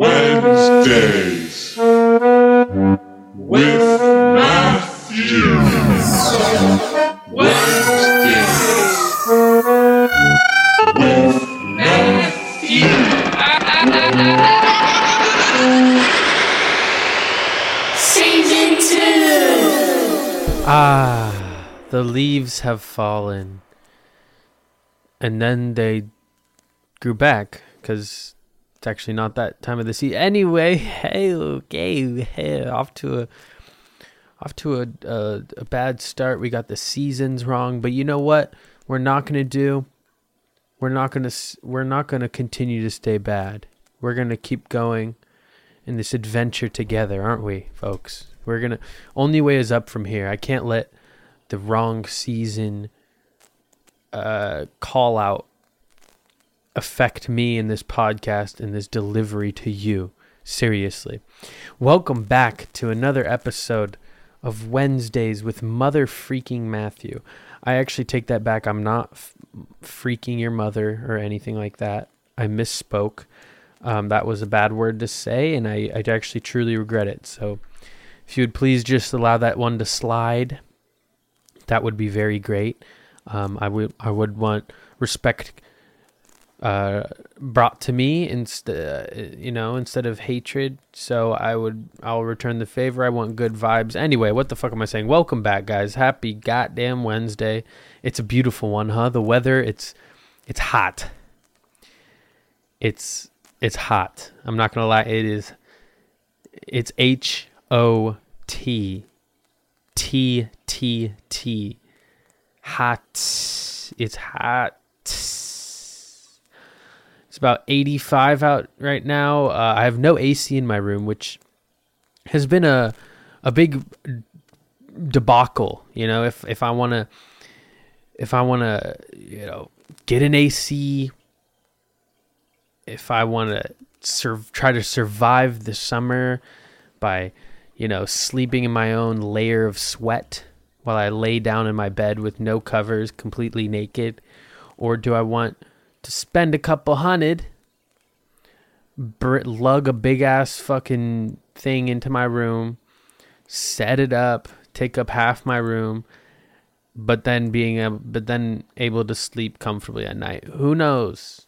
Wednesdays with Matthew. Season 2. The leaves have fallen. And then they grew back, because it's actually not that time of the season. Anyway, hey, off to a bad start. We got the seasons wrong, but you know what? We're not gonna do. We're not gonna continue to stay bad. We're gonna keep going in this adventure together, aren't we, folks? Only way is up from here. I can't let the wrong season call out affect me in this podcast and this delivery to you. Seriously. Welcome back to another episode of Wednesdays with Mother Freaking Matthew. I actually take that back. I'm not freaking your mother or anything like that. I misspoke. That was a bad word to say, and I actually truly regret it. So if you would please just allow that one to slide, that would be very great. I would want respect brought to me instead of hatred. So I'll return the favor. I want good vibes. Anyway, what the fuck am I saying? Welcome back, guys. Happy goddamn Wednesday. It's a beautiful one, huh? The weather, it's hot. It's hot. I'm not gonna lie. It's HOT. Hot. It's hot. It's about 85 out right now. I have no AC in my room, which has been a big debacle. You know, if I wanna, you know, get an AC, if I wanna try to survive the summer by, you know, sleeping in my own layer of sweat while I lay down in my bed with no covers, completely naked, or do I want to spend a couple hundred, lug a big ass fucking thing into my room, set it up, take up half my room, but then able to sleep comfortably at night? Who knows?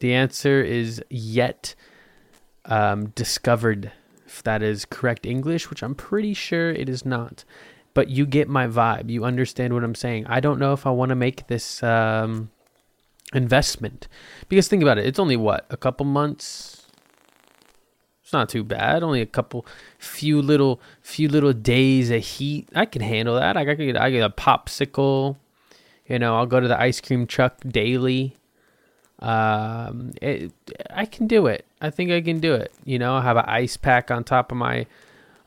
The answer is yet discovered, if that is correct English, which I'm pretty sure it is not. But you get my vibe. You understand what I'm saying. I don't know if I want to make this investment, because think about it, it's only a couple months. It's not too bad. Only a few little days of heat. I can handle that. I get a popsicle. You know, I'll go to the ice cream truck daily. I can do it. I think I can do it. You know, I have an ice pack on top of my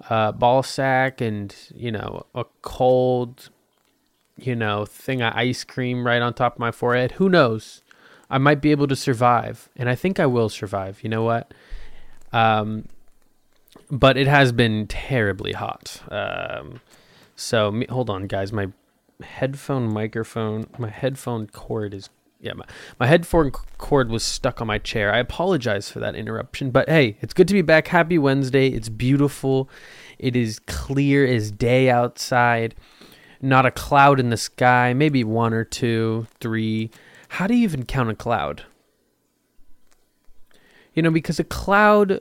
ball sack, and you know, a cold, you know, thing of ice cream right on top of my forehead. Who knows? I might be able to survive, and I think I will survive. You know what? But it has been terribly hot. So hold on, guys. My my headphone cord was stuck on my chair. I apologize for that interruption, but hey, it's good to be back. Happy Wednesday. It's beautiful. It is clear as day outside. Not a cloud in the sky, maybe one or two, three. How do you even count a cloud? You know, because a cloud,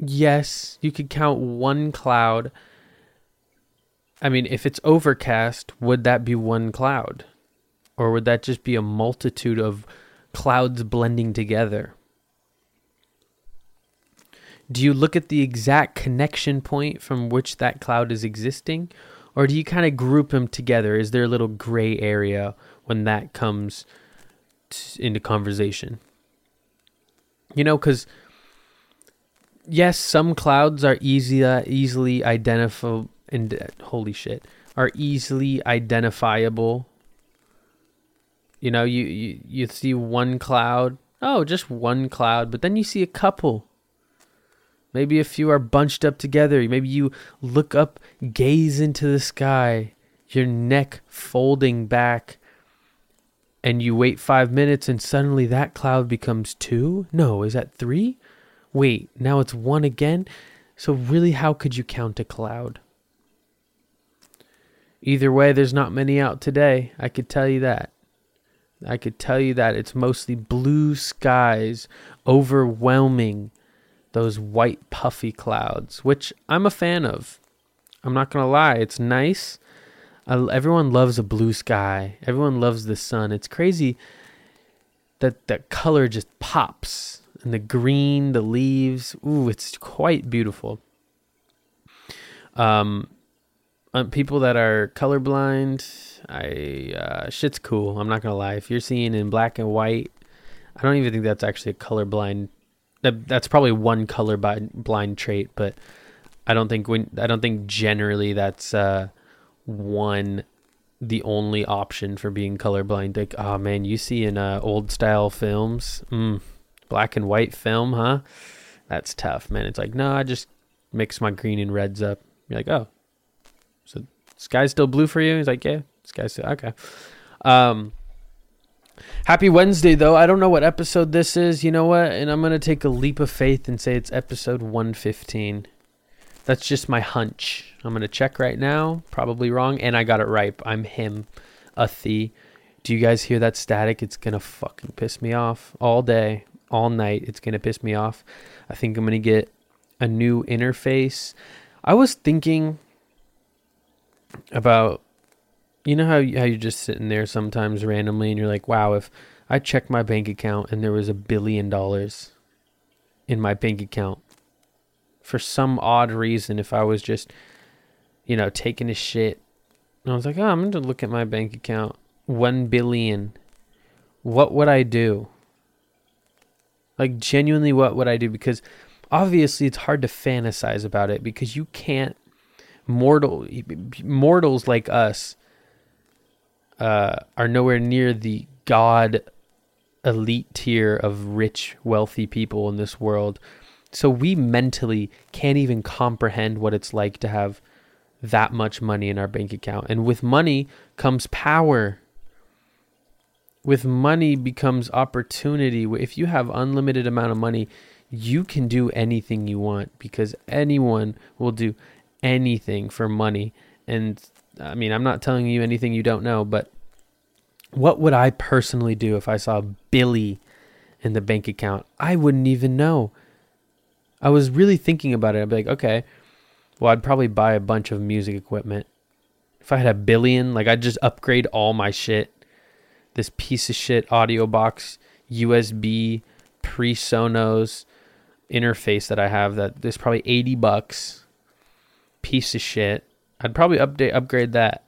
yes, you could count one cloud. I mean, if it's overcast, would that be one cloud? Or would that just be a multitude of clouds blending together? Do you look at the exact connection point from which that cloud is existing? Or do you kind of group them together? Is there a little gray area when that comes into conversation? You know, because, yes, some clouds are easily identifiable. Holy shit. Are easily identifiable. You know, you see one cloud. Oh, just one cloud. But then you see a couple. Maybe a few are bunched up together. Maybe you look up, gaze into the sky, your neck folding back, and you wait 5 minutes, and suddenly that cloud becomes two? No, is that three? Wait, now it's one again? So really, how could you count a cloud? Either way, there's not many out today. I could tell you that. I could tell you that it's mostly blue skies overwhelming those white puffy clouds, which I'm a fan of. I'm not going to lie. It's nice. Everyone loves a blue sky. Everyone loves the sun. It's crazy that the color just pops, and the green, the leaves. Ooh, it's quite beautiful. People that are colorblind, shit's cool. I'm not gonna lie. If you're seeing in black and white, I don't even think that's actually a colorblind. That's probably one colorblind trait, but I don't think generally that's the only option for being colorblind. Like, oh man, you see in old style films, black and white film, huh? That's tough, man. It's like, no, I just mix my green and reds up. You're like, oh. So sky's still blue for you? He's like, yeah, sky's still okay. Happy Wednesday, though. I don't know what episode this is. You know what? And I'm going to take a leap of faith and say it's episode 115. That's just my hunch. I'm going to check right now. Probably wrong. And I got it right. I'm him. A thee. Do you guys hear that static? It's going to fucking piss me off all day, all night. It's going to piss me off. I think I'm going to get a new interface. I was thinking about, you know how you're just sitting there sometimes randomly and you're like, wow, if I checked my bank account and there was $1 billion in my bank account for some odd reason, if I was just, you know, taking a shit and I was like, oh, I'm gonna look at my bank account, $1 billion, what would I do? Like, genuinely, what would I do? Because obviously it's hard to fantasize about it, because you can't. Mortals like us are nowhere near the God elite tier of rich, wealthy people in this world. So we mentally can't even comprehend what it's like to have that much money in our bank account. And with money comes power. With money becomes opportunity. If you have unlimited amount of money, you can do anything you want, because anyone will do anything for money. And I mean, I'm not telling you anything you don't know, but what would I personally do if I saw $1 billion in the bank account? I wouldn't even know. I was really thinking about it. I'd be like, okay, well, I'd probably buy a bunch of music equipment. If I had $1 billion, like, I'd just upgrade all my shit. This piece of shit audio box, USB, pre-Sonos interface that I have that is probably $80. Piece of shit. I'd probably upgrade that.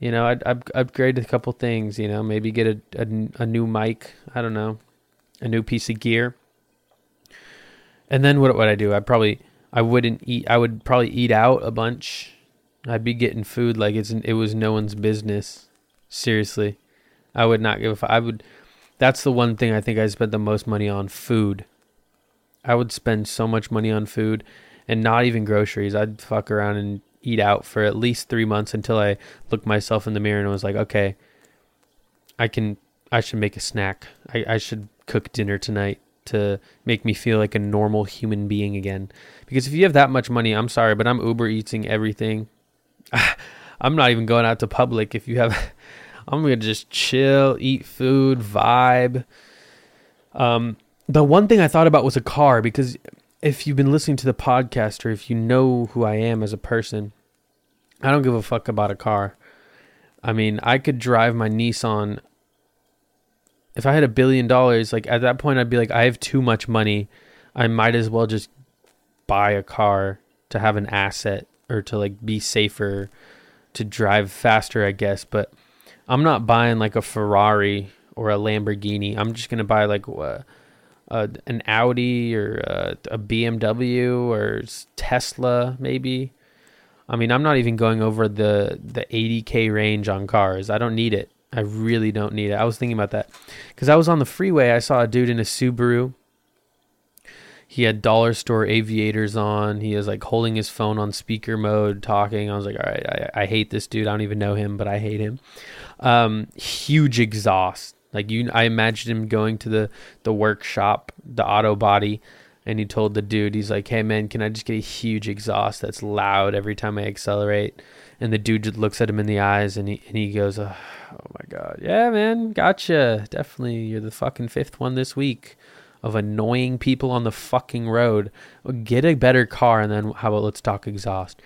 You know, I'd upgrade a couple things, you know, maybe get a new mic, I don't know, a new piece of gear. And then what would I do? I would probably eat out a bunch. I'd be getting food like it was no one's business. Seriously. I would not give that's the one thing I think I spent the most money on, food. I would spend so much money on food. And not even groceries. I'd fuck around and eat out for at least 3 months until I looked myself in the mirror and was like, okay, I should make a snack. I should cook dinner tonight to make me feel like a normal human being again. Because if you have that much money, I'm sorry, but I'm Uber Eatsing everything. I'm not even going out to public. If you have, I'm going to just chill, eat food, vibe. The one thing I thought about was a car, because if you've been listening to the podcast, or if you know who I am as a person, I don't give a fuck about a car. I mean, I could drive my Nissan. If I had $1 billion, like, at that point, I'd be like, I have too much money. I might as well just buy a car to have an asset, or to, like, be safer, to drive faster, I guess. But I'm not buying like a Ferrari or a Lamborghini. I'm just going to buy like an Audi or a BMW or Tesla, maybe. I mean, I'm not even going over the 80K range on cars. I don't need it. I really don't need it. I was thinking about that because I was on the freeway. I saw a dude in a Subaru. He had dollar store aviators on. He was like holding his phone on speaker mode, talking. I was like, all right, I hate this dude. I don't even know him, but I hate him. Huge exhaust. Like, I imagined him going to the workshop, the auto body, and he told the dude, he's like, hey man, can I just get a huge exhaust that's loud every time I accelerate? And the dude just looks at him in the eyes, and he goes, oh my God, yeah man, gotcha, definitely, you're the fucking fifth one this week of annoying people on the fucking road. Get a better car, and then how about let's talk exhaust?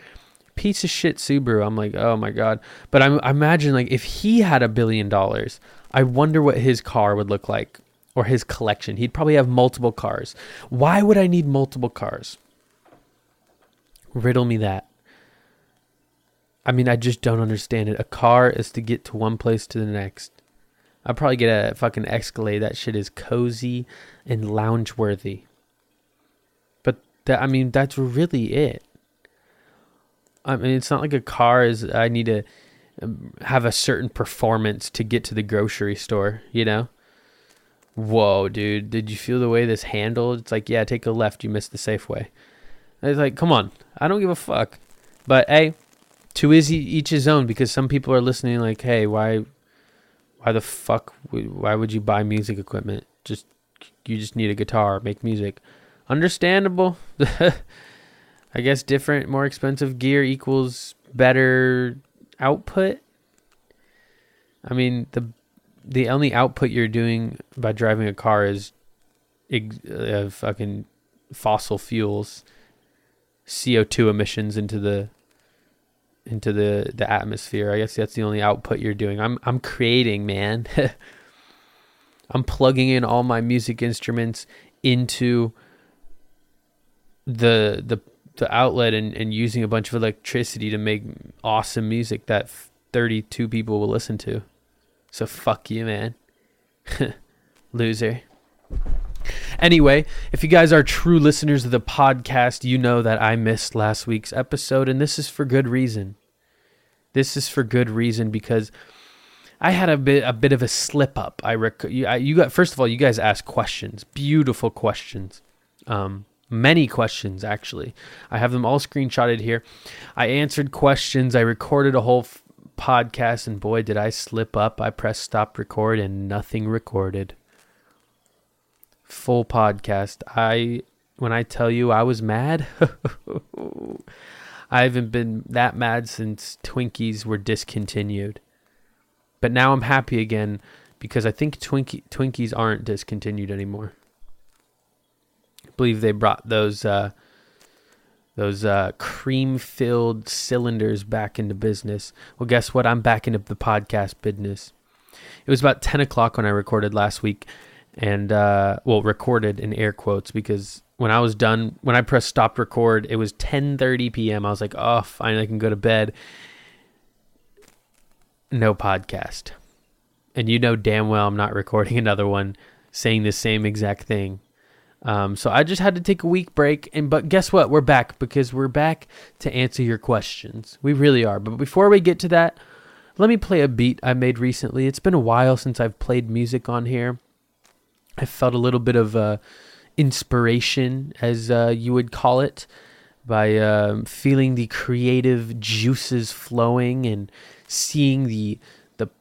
Piece of shit Subaru. I'm like, oh my God. But I imagine, like, if he had $1 billion, I wonder what his car would look like, or his collection. He'd probably have multiple cars. Why would I need multiple cars? Riddle me that. I mean, I just don't understand it. A car is to get to one place to the next. I'd probably get a fucking Escalade. That shit is cozy and loungeworthy. But that, I mean, that's really it. I mean, it's not like a car is, I need to have a certain performance to get to the grocery store, you know? Whoa, dude, did you feel the way this handled? It's like, yeah, take a left, you missed the Safeway. It's like, come on, I don't give a fuck. But hey, to each his own, because some people are listening like, hey, why would you buy music equipment? You just need a guitar, make music. Understandable. I guess different, more expensive gear equals better output. I mean, the only output you're doing by driving a car is fucking fossil fuels, CO2 emissions into the atmosphere. I guess that's the only output you're doing. I'm creating, man. I'm plugging in all my music instruments into the outlet and using a bunch of electricity to make awesome music that 32 people will listen to. So fuck you, man. Loser. Anyway, if you guys are true listeners of the podcast, you know that I missed last week's episode, and this is for good reason. This is for good reason, because I had a bit of a slip up. First of all, you guys asked questions, beautiful questions. Many questions, actually. I have them all screenshotted here. I answered questions. I recorded a whole podcast, and boy, did I slip up. I pressed stop record, and nothing recorded. Full podcast. When I tell you I was mad, I haven't been that mad since Twinkies were discontinued. But now I'm happy again, because I think Twinkies aren't discontinued anymore. Believe they brought those cream-filled cylinders back into business. Well, guess what? I'm back into the podcast business. It was about 10 o'clock when I recorded last week, and recorded in air quotes, because when I pressed stop record, it was 10:30 p.m. I was like, oh, finally I can go to bed. No podcast. And you know damn well I'm not recording another one saying the same exact thing. So I just had to take a week break, but guess what? We're back, because we're back to answer your questions. We really are. But before we get to that, let me play a beat I made recently. It's been a while since I've played music on here. I felt a little bit of inspiration, as you would call it, by feeling the creative juices flowing and seeing the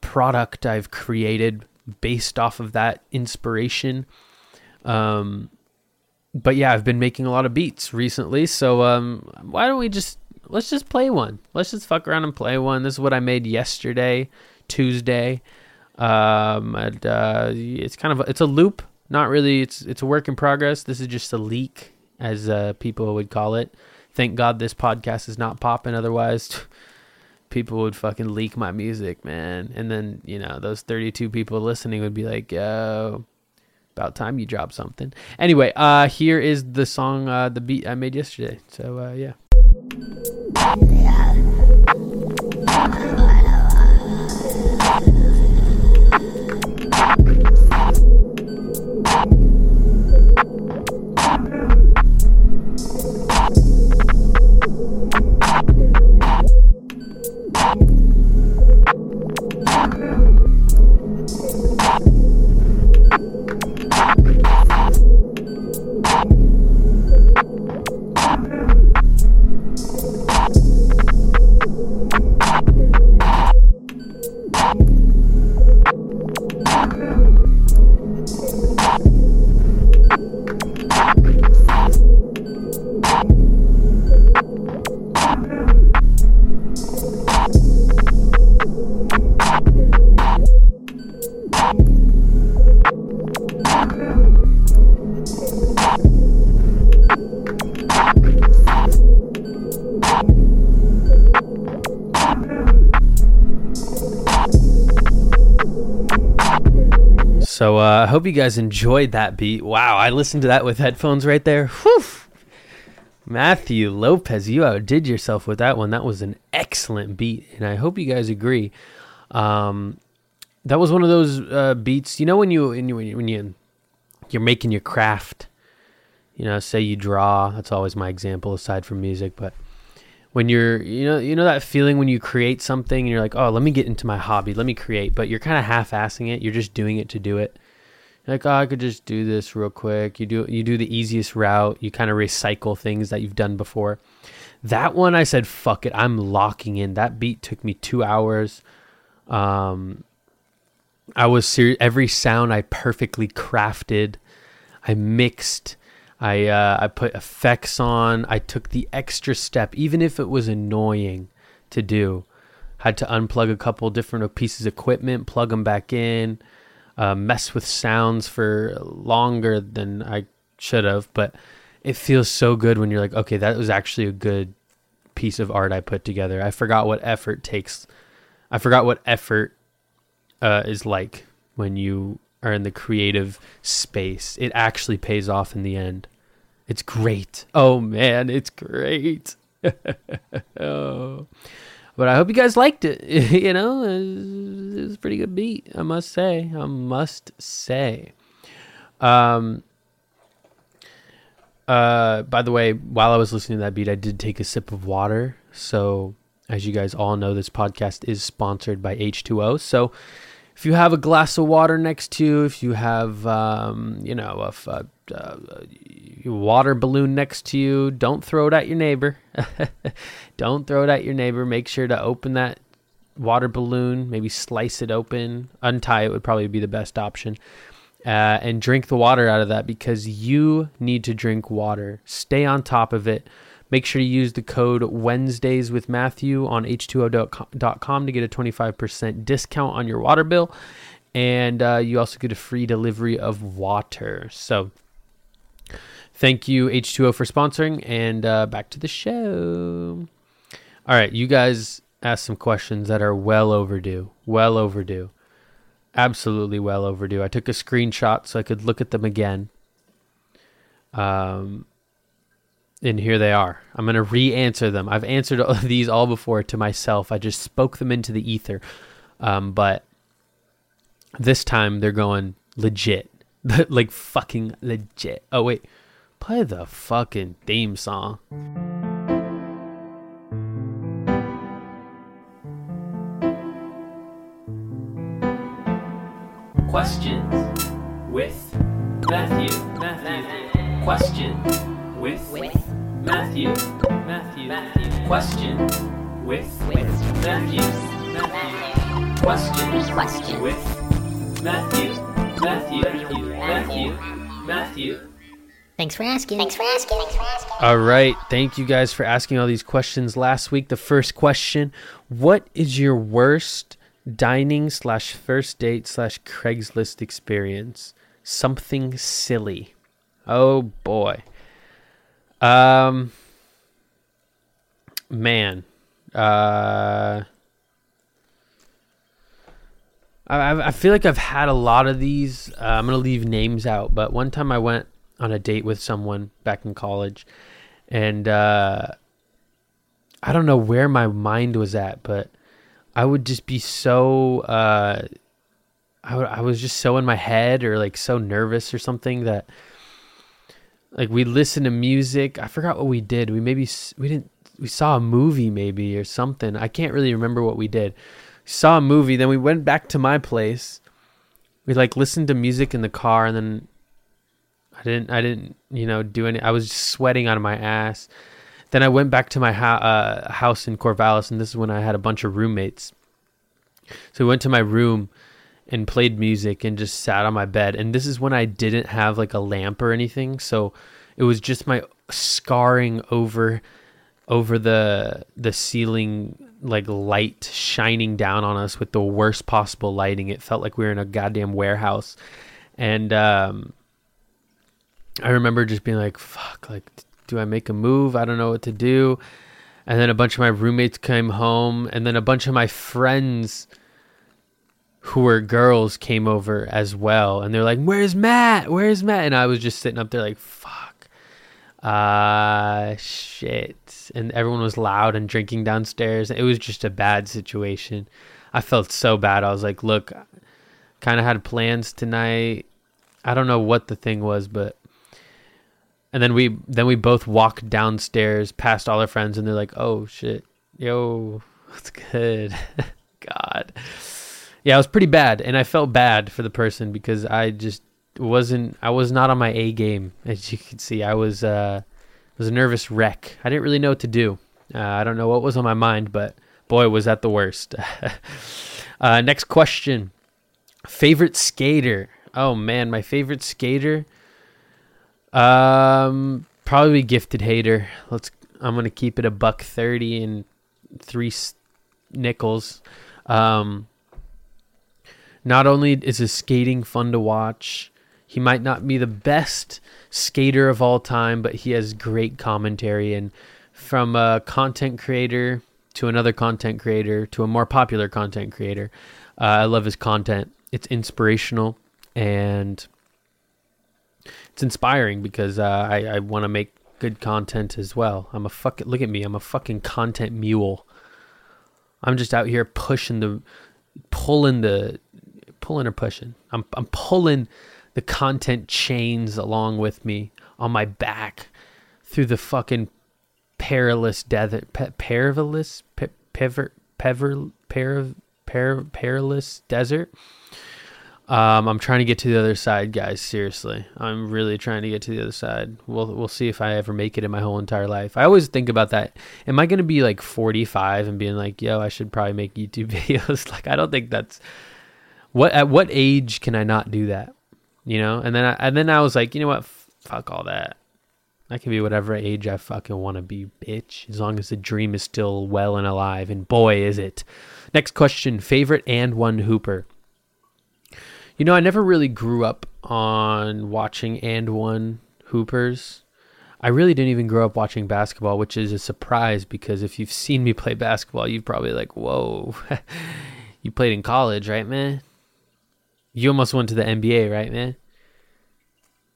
product I've created based off of that inspiration. But yeah, I've been making a lot of beats recently, so why don't we let's just play one. Let's just fuck around and play one. This is what I made yesterday, Tuesday. It's it's a loop. Not really. It's a work in progress. This is just a leak, as people would call it. Thank God this podcast is not popping. Otherwise, people would fucking leak my music, man. And then, you know, those 32 people listening would be like, yo, about time you drop something. Anyway, here is the song, the beat I made yesterday. So, yeah. So I hope you guys enjoyed that beat. Wow, I listened to that with headphones right there. Whew. Matthew Lopez, you outdid yourself with that one. That was an excellent beat, and I hope you guys agree. That was one of those beats, you know, when you're making your craft, you know, say you draw. That's always my example aside from music, but when you're, you know that feeling when you create something and you're like, oh, let me get into my hobby, let me create, but you're kind of half-assing it. You're just doing it to do it. Like, oh, I could just do this real quick. You do the easiest route. You kind of recycle things that you've done before. That one, I said, fuck it, I'm locking in. That beat took me 2 hours. I was serious. Every sound I perfectly crafted. I mixed. I put effects on. I took the extra step, even if it was annoying to do. Had to unplug a couple different pieces of equipment, plug them back in. Mess with sounds for longer than I should have, but it feels so good when you're like, okay, that was actually a good piece of art I put together. I forgot what effort takes. I forgot what effort is like when you are in the creative space. It actually pays off in the end. It's great. Oh man, it's great. Oh. But I hope you guys liked it. You know, it was a pretty good beat, I must say. By the way, while I was listening to that beat, I did take a sip of water. So, as you guys all know, this podcast is sponsored by H2O. So, if you have a glass of water next to you, if you have, water balloon next to you, don't throw it at your neighbor. Don't throw it at your neighbor. Make sure to open that water balloon, maybe slice it open, untie it would probably be the best option, and drink the water out of that, because you need to drink water. Stay on top of it. Make sure you use the code Wednesdays with Matthew on h2o.com to get a 25% discount on your water bill, and you also get a free delivery of water. So thank you, H2O, for sponsoring, and back to the show. All right, you guys asked some questions that are well overdue. Well overdue. Absolutely well overdue. I took a screenshot so I could look at them again. And here they are. I'm going to re-answer them. I've answered these all before to myself. I just spoke them into the ether. But this time they're going legit. Like fucking legit. Oh, wait. Play the fucking theme song. Questions with Matthew. Questions with Matthew. Questions with Matthew. Questions with Matthew. Thanks for asking. All right. Thank you guys for asking all these questions last week. The first question, what is your worst dining/first date/Craigslist experience? Something silly. Oh boy. Man. I feel like I've had a lot of these. I'm going to leave names out, but one time I went on a date with someone back in college, and I don't know where my mind was at, but I would just be so I was just so in my head, or like so nervous or something, that like we listened to music. I forgot what we did. We saw a movie maybe or something. I can't really remember what we did. We saw a movie, then we went back to my place. We like listened to music in the car, and then I didn't, do any. I was just sweating out of my ass. Then I went back to my house in Corvallis, and this is when I had a bunch of roommates. So we went to my room and played music and just sat on my bed. And this is when I didn't have like a lamp or anything, so it was just my scarring over the ceiling, like light shining down on us with the worst possible lighting. It felt like we were in a goddamn warehouse, and I remember just being like, fuck, like, do I make a move? I don't know what to do. And then a bunch of my roommates came home, and then a bunch of my friends who were girls came over as well, and they're like, where's Matt? And I was just sitting up there like, fuck, shit. And everyone was loud and drinking downstairs. It was just a bad situation. I felt so bad. I was like, look, kind of had plans tonight. I don't know what the thing was, but. And then we both walked downstairs past all our friends, and they're like, oh shit, yo, what's good? God. Yeah, it was pretty bad, and I felt bad for the person because I was not on my A game. As you can see, I was a nervous wreck. I didn't really know what to do. I don't know what was on my mind, but boy, was that the worst. Next question. Favorite skater? Oh man, my favorite skater? Probably Gifted Hater. I'm going to keep it a $130 and 3 nickels. Not only is his skating fun to watch, he might not be the best skater of all time, but he has great commentary. And from a content creator to another content creator to a more popular content creator, I love his content. It's inspirational and it's inspiring because I want to make good content as well. Look at me. I'm a fucking content mule. I'm just out here pushing. I'm pulling the content chains along with me on my back through the fucking perilous desert, perilous desert. I'm trying to get to the other side, guys. Seriously, I'm really trying to get to the other side. We'll see if I ever make it in my whole entire life. I always think about that. Am I going to be like 45 and being like, yo, I should probably make YouTube videos? Like, I don't think that's. At what age can I not do that? You know? And then I was like, you know what? Fuck all that. I can be whatever age I fucking want to be, bitch. As long as the dream is still well and alive. And boy, is it. Next question. Favorite and one hooper. You know, I never really grew up on watching and one hoopers. I really didn't even grow up watching basketball, which is a surprise because if you've seen me play basketball, you've probably like, whoa, you played in college, right, man? You almost went to the NBA, right, man?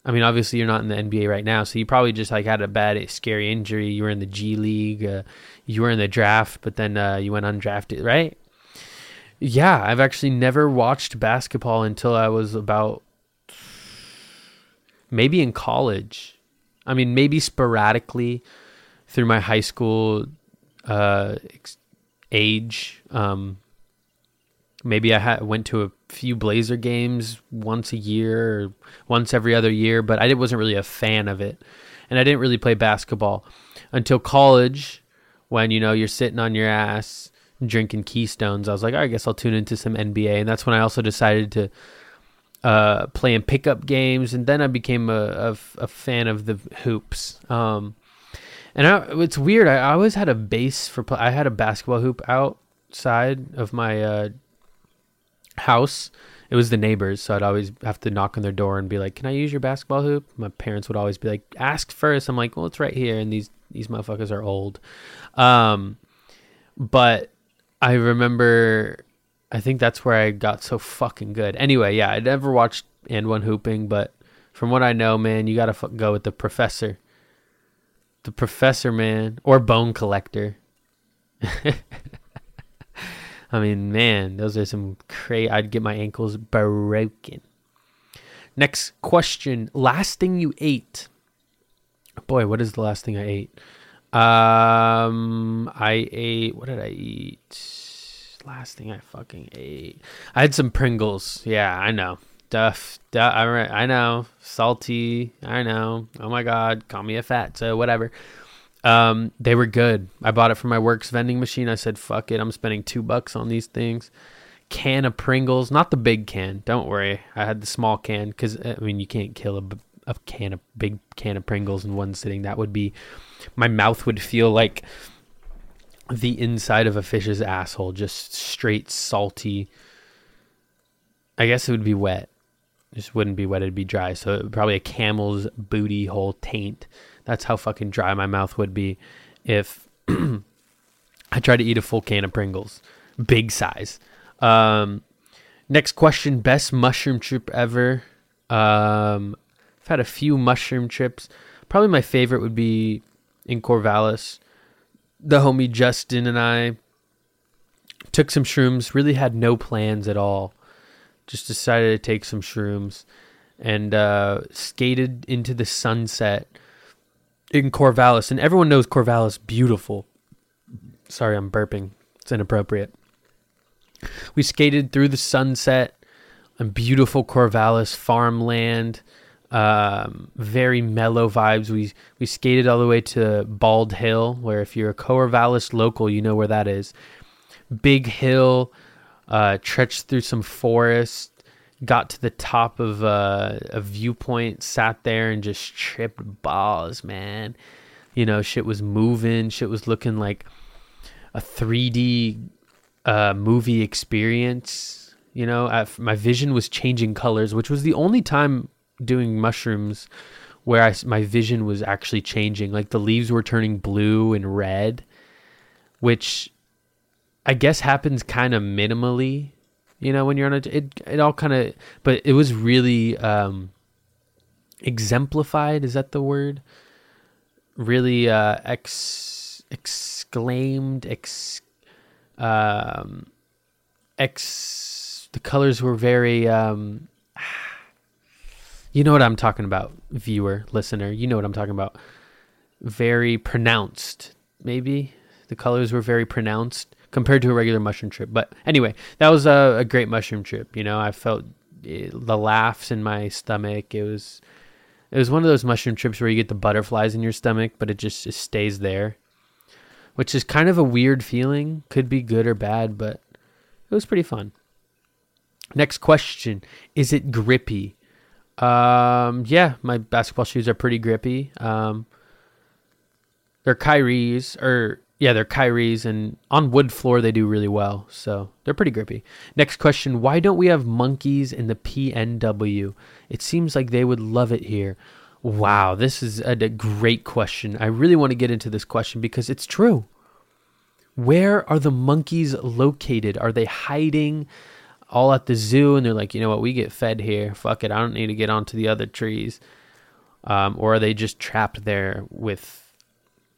I mean, obviously, you're not in the NBA right now, so you probably just like had a bad, scary injury. You were in the G League, you were in the draft, but then you went undrafted, right? Yeah, I've actually never watched basketball until I was about maybe in college. I mean, maybe sporadically through my high school age. Maybe I went to a few Blazer games once a year or once every other year, but I wasn't really a fan of it. And I didn't really play basketball until college when, you know, you're sitting on your ass drinking Keystones. I was like, I guess I'll tune into some NBA. And that's when I also decided to play in pickup games. And then I became a fan of the hoops. It's weird. I always had a base for play. I had a basketball hoop outside of my house. It was the neighbors. So I'd always have to knock on their door and be like, can I use your basketball hoop? My parents would always be like, ask first. I'm like, well, it's right here. And these motherfuckers are old. But I remember, I think that's where I got so fucking good. Anyway, yeah, I never watched and one hooping, but from what I know, man, you got to go with the professor, man, or Bone Collector. I mean, man, those are some crazy, I'd get my ankles broken. Next question. Last thing you ate. Boy, what is the last thing I ate? What did I eat? Last thing I fucking ate. I had some Pringles. Yeah, I know. Duff. I know. Salty. I know. Oh my God. Call me a fat. So whatever. They were good. I bought it from my work's vending machine. I said, fuck it. I'm spending $2 on these things. Can of Pringles. Not the big can. Don't worry. I had the small can because, I mean, you can't kill a big can of Pringles in one sitting. That would be, my mouth would feel like the inside of a fish's asshole, just straight salty. I guess it would be wet. It just wouldn't be wet. It'd be dry. So it would probably a camel's booty hole taint. That's how fucking dry my mouth would be if I tried to eat a full can of Pringles, big size. Next question, best mushroom trip ever. I've had a few mushroom trips. Probably my favorite would be in Corvallis. The homie Justin and I took some shrooms, really had no plans at all. Just decided to take some shrooms and skated into the sunset in Corvallis. And everyone knows Corvallis, beautiful. Sorry, I'm burping. It's inappropriate. We skated through the sunset on beautiful Corvallis farmland. Very mellow vibes. We skated all the way to Bald Hill, where if you're a Corvallis local, you know where that is. Big hill, trenched through some forest, got to the top of a viewpoint, sat there and just tripped balls, man. You know, shit was moving. Shit was looking like a 3D movie experience. You know, my vision was changing colors, which was the only time doing mushrooms where my vision was actually changing. Like the leaves were turning blue and red, which I guess happens kind of minimally, you know, when you're on it all kind of, but it was really exemplified. Is that the word? Really the colors were very, you know what I'm talking about, viewer, listener. You know what I'm talking about. Very pronounced, maybe. The colors were very pronounced compared to a regular mushroom trip. But anyway, that was a great mushroom trip. You know, I felt the laughs in my stomach. It was one of those mushroom trips where you get the butterflies in your stomach, but it stays there, which is kind of a weird feeling. Could be good or bad, but it was pretty fun. Next question. Is it grippy? Yeah, my basketball shoes are pretty grippy. They're Kyrie's, and on wood floor they do really well, so they're pretty grippy. Next question, why don't we have monkeys in the PNW? It seems like they would love it here. Wow, this is a great question. I really want to get into this question because it's true. Where are the monkeys located? Are they hiding all at the zoo, and they're like, you know what, we get fed here, fuck it, I don't need to get onto the other trees? Or are they just trapped there with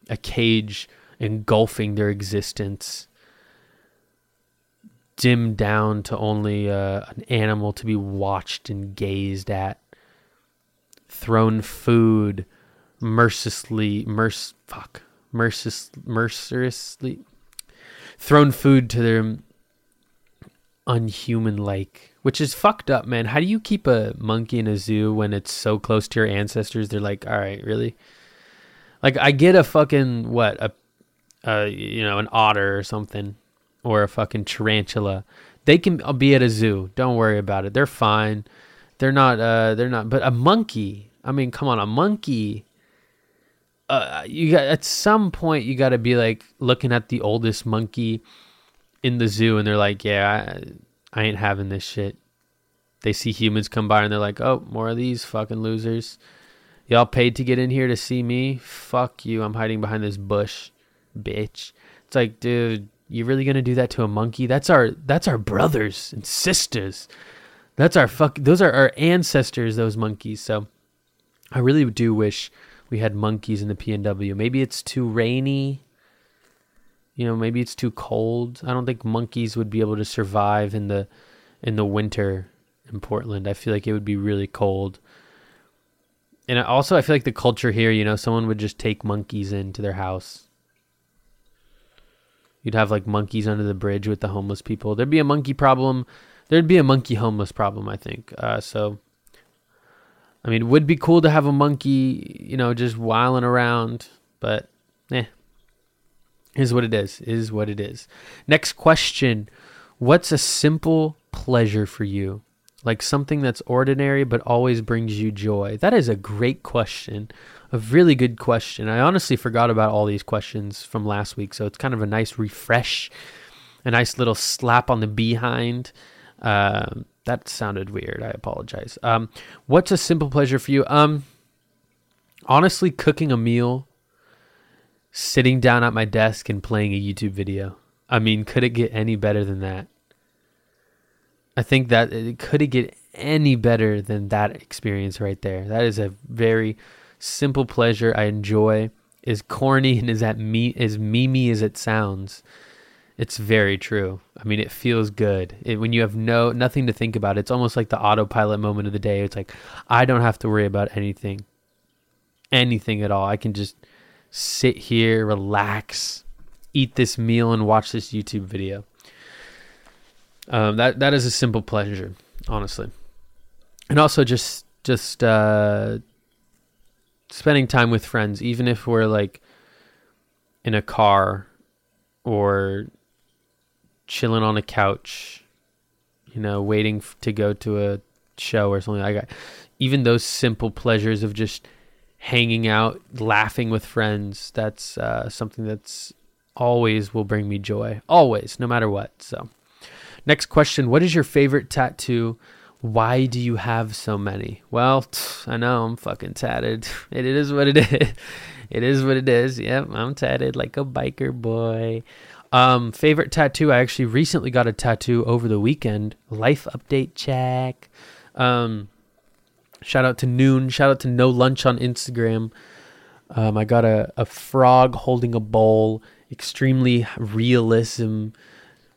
a cage engulfing their existence, dimmed down to only an animal to be watched and gazed at, thrown food mercilessly thrown food to their unhuman like, which is fucked up, man. How do you keep a monkey in a zoo when it's so close to your ancestors? They're like, all right, really? Like, I get a fucking an otter or something, or a fucking tarantula. They can be at a zoo, don't worry about it, they're fine, they're not. But a monkey, I mean, come on, a monkey, you got, at some point you got to be like looking at the oldest monkey in the zoo, and they're like, yeah, I ain't having this shit. They see humans come by and they're like, oh, more of these fucking losers. Y'all paid to get in here to see me? Fuck you, I'm hiding behind this bush, bitch. It's like, dude, you really gonna do that to a monkey? That's our brothers and sisters. Those are our ancestors, those monkeys. So I really do wish we had monkeys in the PNW. Maybe it's too rainy. You know, maybe it's too cold. I don't think monkeys would be able to survive in the winter in Portland. I feel like it would be really cold. And I feel like the culture here, you know, someone would just take monkeys into their house. You'd have like monkeys under the bridge with the homeless people. There'd be a monkey problem. There'd be a monkey homeless problem, I think. So, I mean, it would be cool to have a monkey, you know, just wilding around, but is what it is. Is what it is. Next question. What's a simple pleasure for you? Like something that's ordinary but always brings you joy. That is a great question. A really good question. I honestly forgot about all these questions from last week, so it's kind of a nice refresh, a nice little slap on the behind. That sounded weird. I apologize. What's a simple pleasure for you? Honestly, cooking a meal, sitting down at my desk and playing a YouTube video. I mean, could it get any better than that? I think that it couldn't get any better than that experience right there. That is a very simple pleasure I enjoy. As corny and as memey as it sounds, it's very true. I mean, it feels good. When you have nothing to think about, it's almost like the autopilot moment of the day. It's like, I don't have to worry about anything at all. I can just sit here, relax, eat this meal, and watch this YouTube video. That is a simple pleasure, honestly. And also just spending time with friends, even if we're like in a car or chilling on a couch, you know, waiting to go to a show or something like that. Even those simple pleasures of just hanging out, laughing with friends, that's something that's always will bring me joy. Always, no matter what. So next question, what is your favorite tattoo? Why do you have so many? Well, I know I'm fucking tatted. It is what it is. It is what it is. Yep, I'm tatted like a biker boy. Favorite tattoo? I actually recently got a tattoo over the weekend. Life update check. Shout out to Noon. Shout out to No Lunch on Instagram. I got a frog holding a bowl. Extremely realism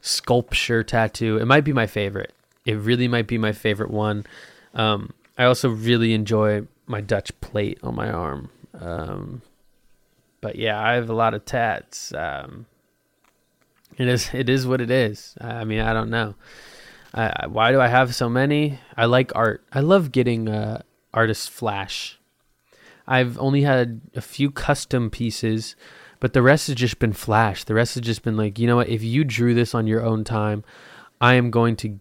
sculpture tattoo. It might be my favorite. It really might be my favorite one. I also really enjoy my Dutch plate on my arm. But yeah, I have a lot of tats. It is what it is. I mean, I don't know. Why do I have so many? I like art. I love getting artist flash. I've only had a few custom pieces, but the rest has just been flash. The rest has just been like, you know what? If you drew this on your own time, I'm going to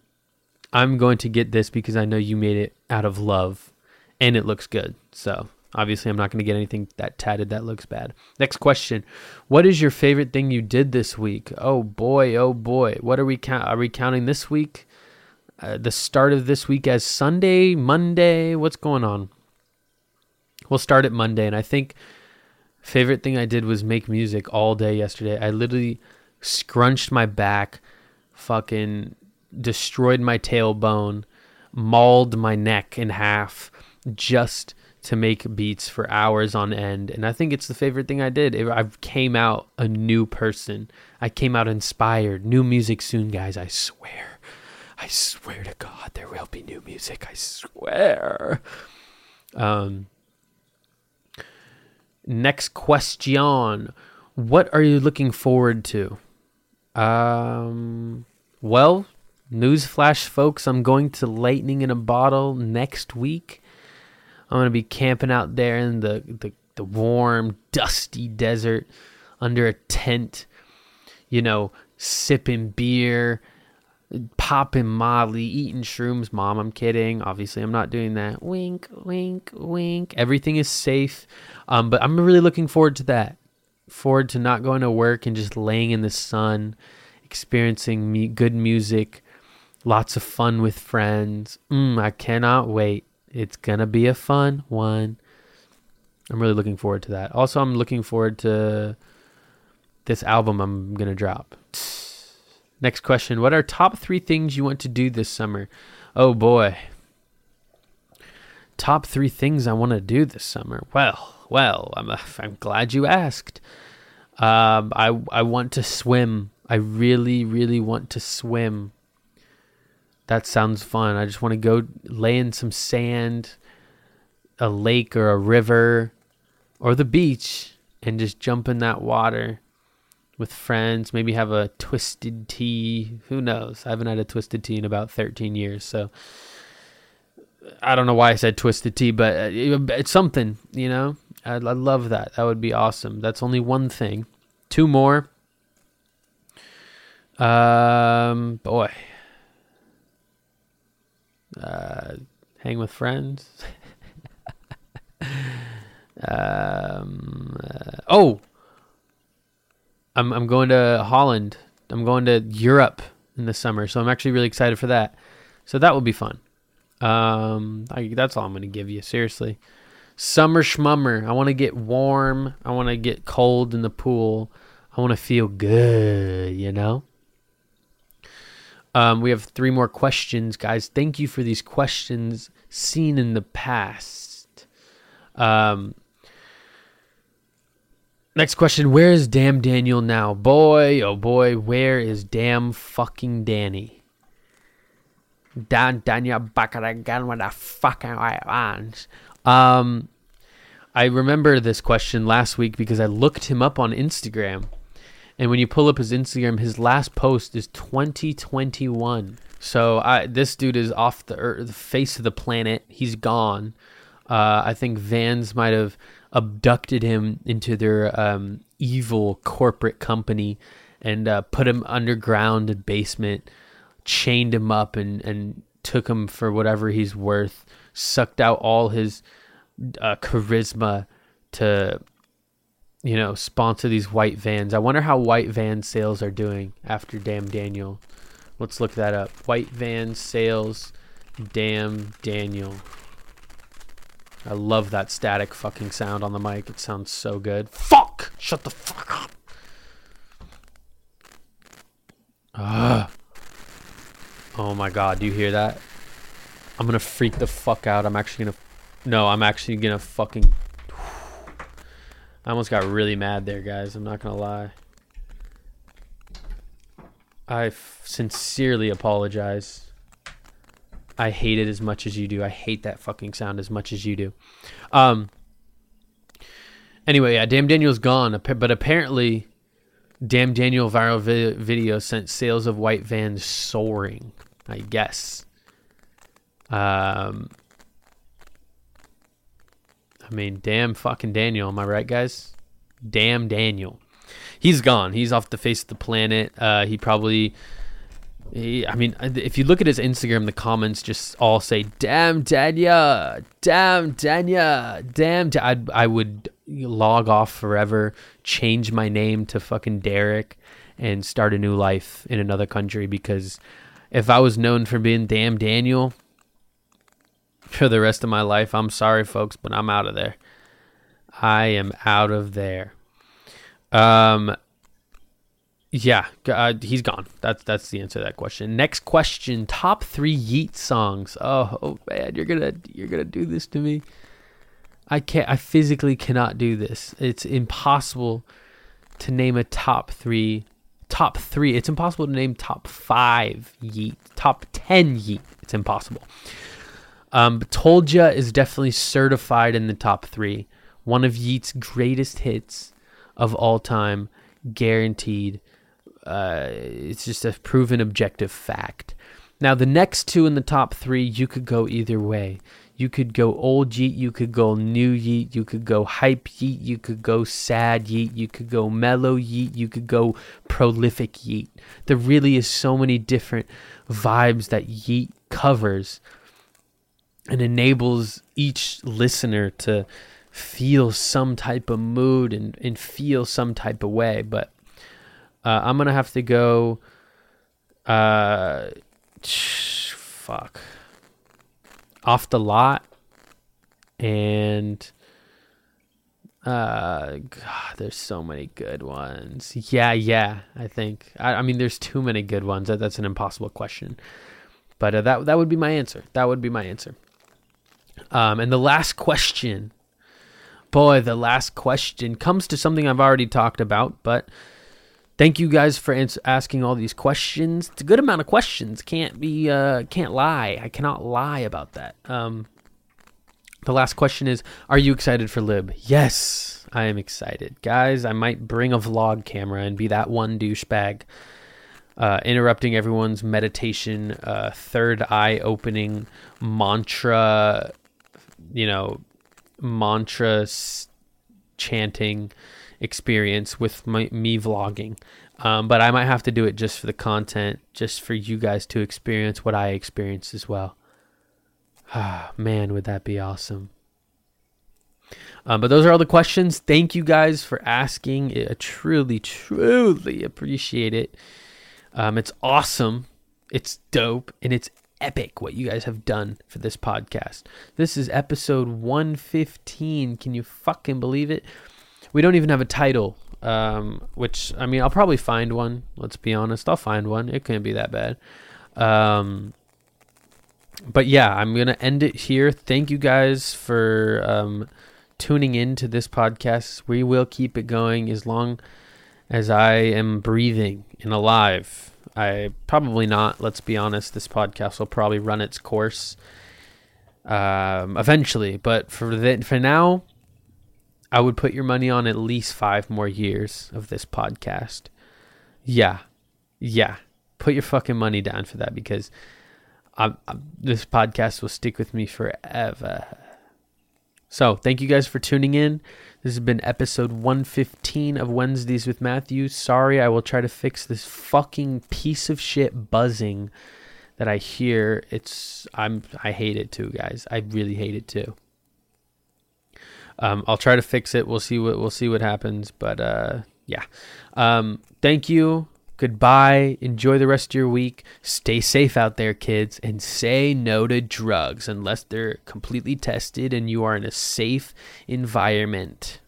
get this because I know you made it out of love and it looks good. So obviously I'm not going to get anything that tatted that looks bad. Next question. What is your favorite thing you did this week? Oh boy. Oh boy. What are we counting? Are we counting this week? The start of this week as Sunday, Monday, what's going on? We'll start at Monday. And I think favorite thing I did was make music all day yesterday. I literally scrunched my back, fucking destroyed my tailbone, mauled my neck in half just to make beats for hours on end. And I think it's the favorite thing I did. I came out a new person. I came out inspired. New music soon, guys. I swear. I swear to God, there will be new music. I swear. Next question. What are you looking forward to? Well, newsflash, folks, I'm going to Lightning in a Bottle next week. I'm going to be camping out there in the warm, dusty desert under a tent, you know, sipping beer, popping Molly, eating shrooms. Mom, I'm kidding. Obviously, I'm not doing that. Wink, wink, wink. Everything is safe, but I'm really looking forward to that. Forward to not going to work and just laying in the sun, experiencing good music. Lots of fun with friends. I cannot wait. It's going to be a fun one. I'm really looking forward to that. Also, I'm looking forward to this album I'm going to drop. Next question. What are top 3 things you want to do this summer? Oh, boy. Top 3 things I want to do this summer. Well, I'm glad you asked. I want to swim. I really, really want to swim. That sounds fun. I just want to go lay in some sand, a lake or a river or the beach, and just jump in that water with friends. Maybe have a twisted tea. Who knows? I haven't had a twisted tea in about 13 years. So I don't know why I said twisted tea, but it's something, you know, I love that. That would be awesome. That's only one thing. 2 more. Boy. Hang with friends. I'm going to Holland. I'm going to Europe in the summer, so I'm actually really excited for that. So that will be fun. That's all I'm going to give you, seriously. Summer schmummer. I want to get warm. I want to get cold in the pool. I want to feel good, you know? We have 3 more questions, guys. Thank you for these questions seen in the past. Next question. Where is damn Daniel now? Boy, oh boy, where is damn fucking Danny? Damn Daniel back at again with a fucking white hands. I remember this question last week because I looked him up on Instagram. And when you pull up his Instagram, his last post is 2021. So this dude is off the earth, the face of the planet. He's gone. I think Vans might have abducted him into their evil corporate company and put him underground in basement, chained him up and took him for whatever he's worth, sucked out all his charisma to... sponsor these white vans. I wonder how white van sales are doing after damn Daniel. Let's look that up. White van sales, damn Daniel. I love that static fucking sound on the mic. It sounds so good. Fuck! Shut the fuck up. Oh my God, do you hear that? I'm gonna freak the fuck out. I'm actually gonna fucking... I almost got really mad there, guys. I'm not going to lie. I sincerely apologize. I hate it as much as you do. I hate that fucking sound as much as you do. Anyway, yeah, damn Daniel's gone. But apparently, damn Daniel viral video sent sales of white vans soaring, I guess. I mean, damn fucking Daniel. Am I right, guys? Damn Daniel. He's gone. He's off the face of the planet. If you look at his Instagram, the comments just all say, damn Daniel, damn Daniel, damn. I would log off forever, change my name to fucking Derek, and start a new life in another country, because if I was known for being damn Daniel... for the rest of my life, I'm sorry, folks, but I'm out of there. I am out of there. Yeah, he's gone. That's the answer to that question. Next question: top 3 Yeet songs. Oh man, you're gonna do this to me. I can't. I physically cannot do this. It's impossible to name a top 3. Top 3. It's impossible to name top 5 Yeet. Top 10 Yeet. It's impossible. But Told Ya is definitely certified in the top 3. One of Yeat's greatest hits of all time, guaranteed. It's just a proven objective fact. Now, the next 2 in the top 3, you could go either way. You could go old Yeat, you could go new Yeat, you could go hype Yeat, you could go sad Yeat, you could go mellow Yeat, you could go prolific Yeat. There really is so many different vibes that Yeat covers and enables each listener to feel some type of mood and feel some type of way. But I'm going to have to go... fuck. Off the Lot. And... God, there's so many good ones. Yeah, I think. I mean, there's too many good ones. That's an impossible question. But that would be my answer. That would be my answer. And the last question, comes to something I've already talked about, but thank you guys for asking all these questions. It's a good amount of questions. Can't lie. I cannot lie about that. The last question is, are you excited for Lib? Yes, I am excited. Guys, I might bring a vlog camera and be that one douchebag, interrupting everyone's meditation, third eye opening mantra, chanting experience with me vlogging. But I might have to do it just for the content, just for you guys to experience what I experienced as well. Ah, man, would that be awesome. But those are all the questions. Thank you guys for asking. I truly, truly appreciate it. It's awesome. It's dope. And it's epic what you guys have done for this podcast. This is episode 115. Can you fucking believe it? We don't even have a title, which, I mean, I'll probably find one. Let's be honest. I'll find one. It can't be that bad. But yeah, I'm going to end it here. Thank you guys for tuning in to this podcast. We will keep it going as long as I am breathing and alive. I probably not. Let's be honest. This podcast will probably run its course eventually. But for now, I would put your money on at least 5 more years of this podcast. Yeah. Yeah. Put your fucking money down for that, because this podcast will stick with me forever. So thank you guys for tuning in. This has been episode 115 of Wednesdays with Matthew. Sorry, I will try to fix this fucking piece of shit buzzing that I hear. I hate it too, guys. I really hate it too. I'll try to fix it. We'll see what happens. But yeah. Thank you. Goodbye. Enjoy the rest of your week. Stay safe out there, kids, and say no to drugs unless they're completely tested and you are in a safe environment.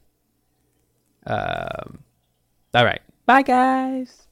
All right. Bye, guys.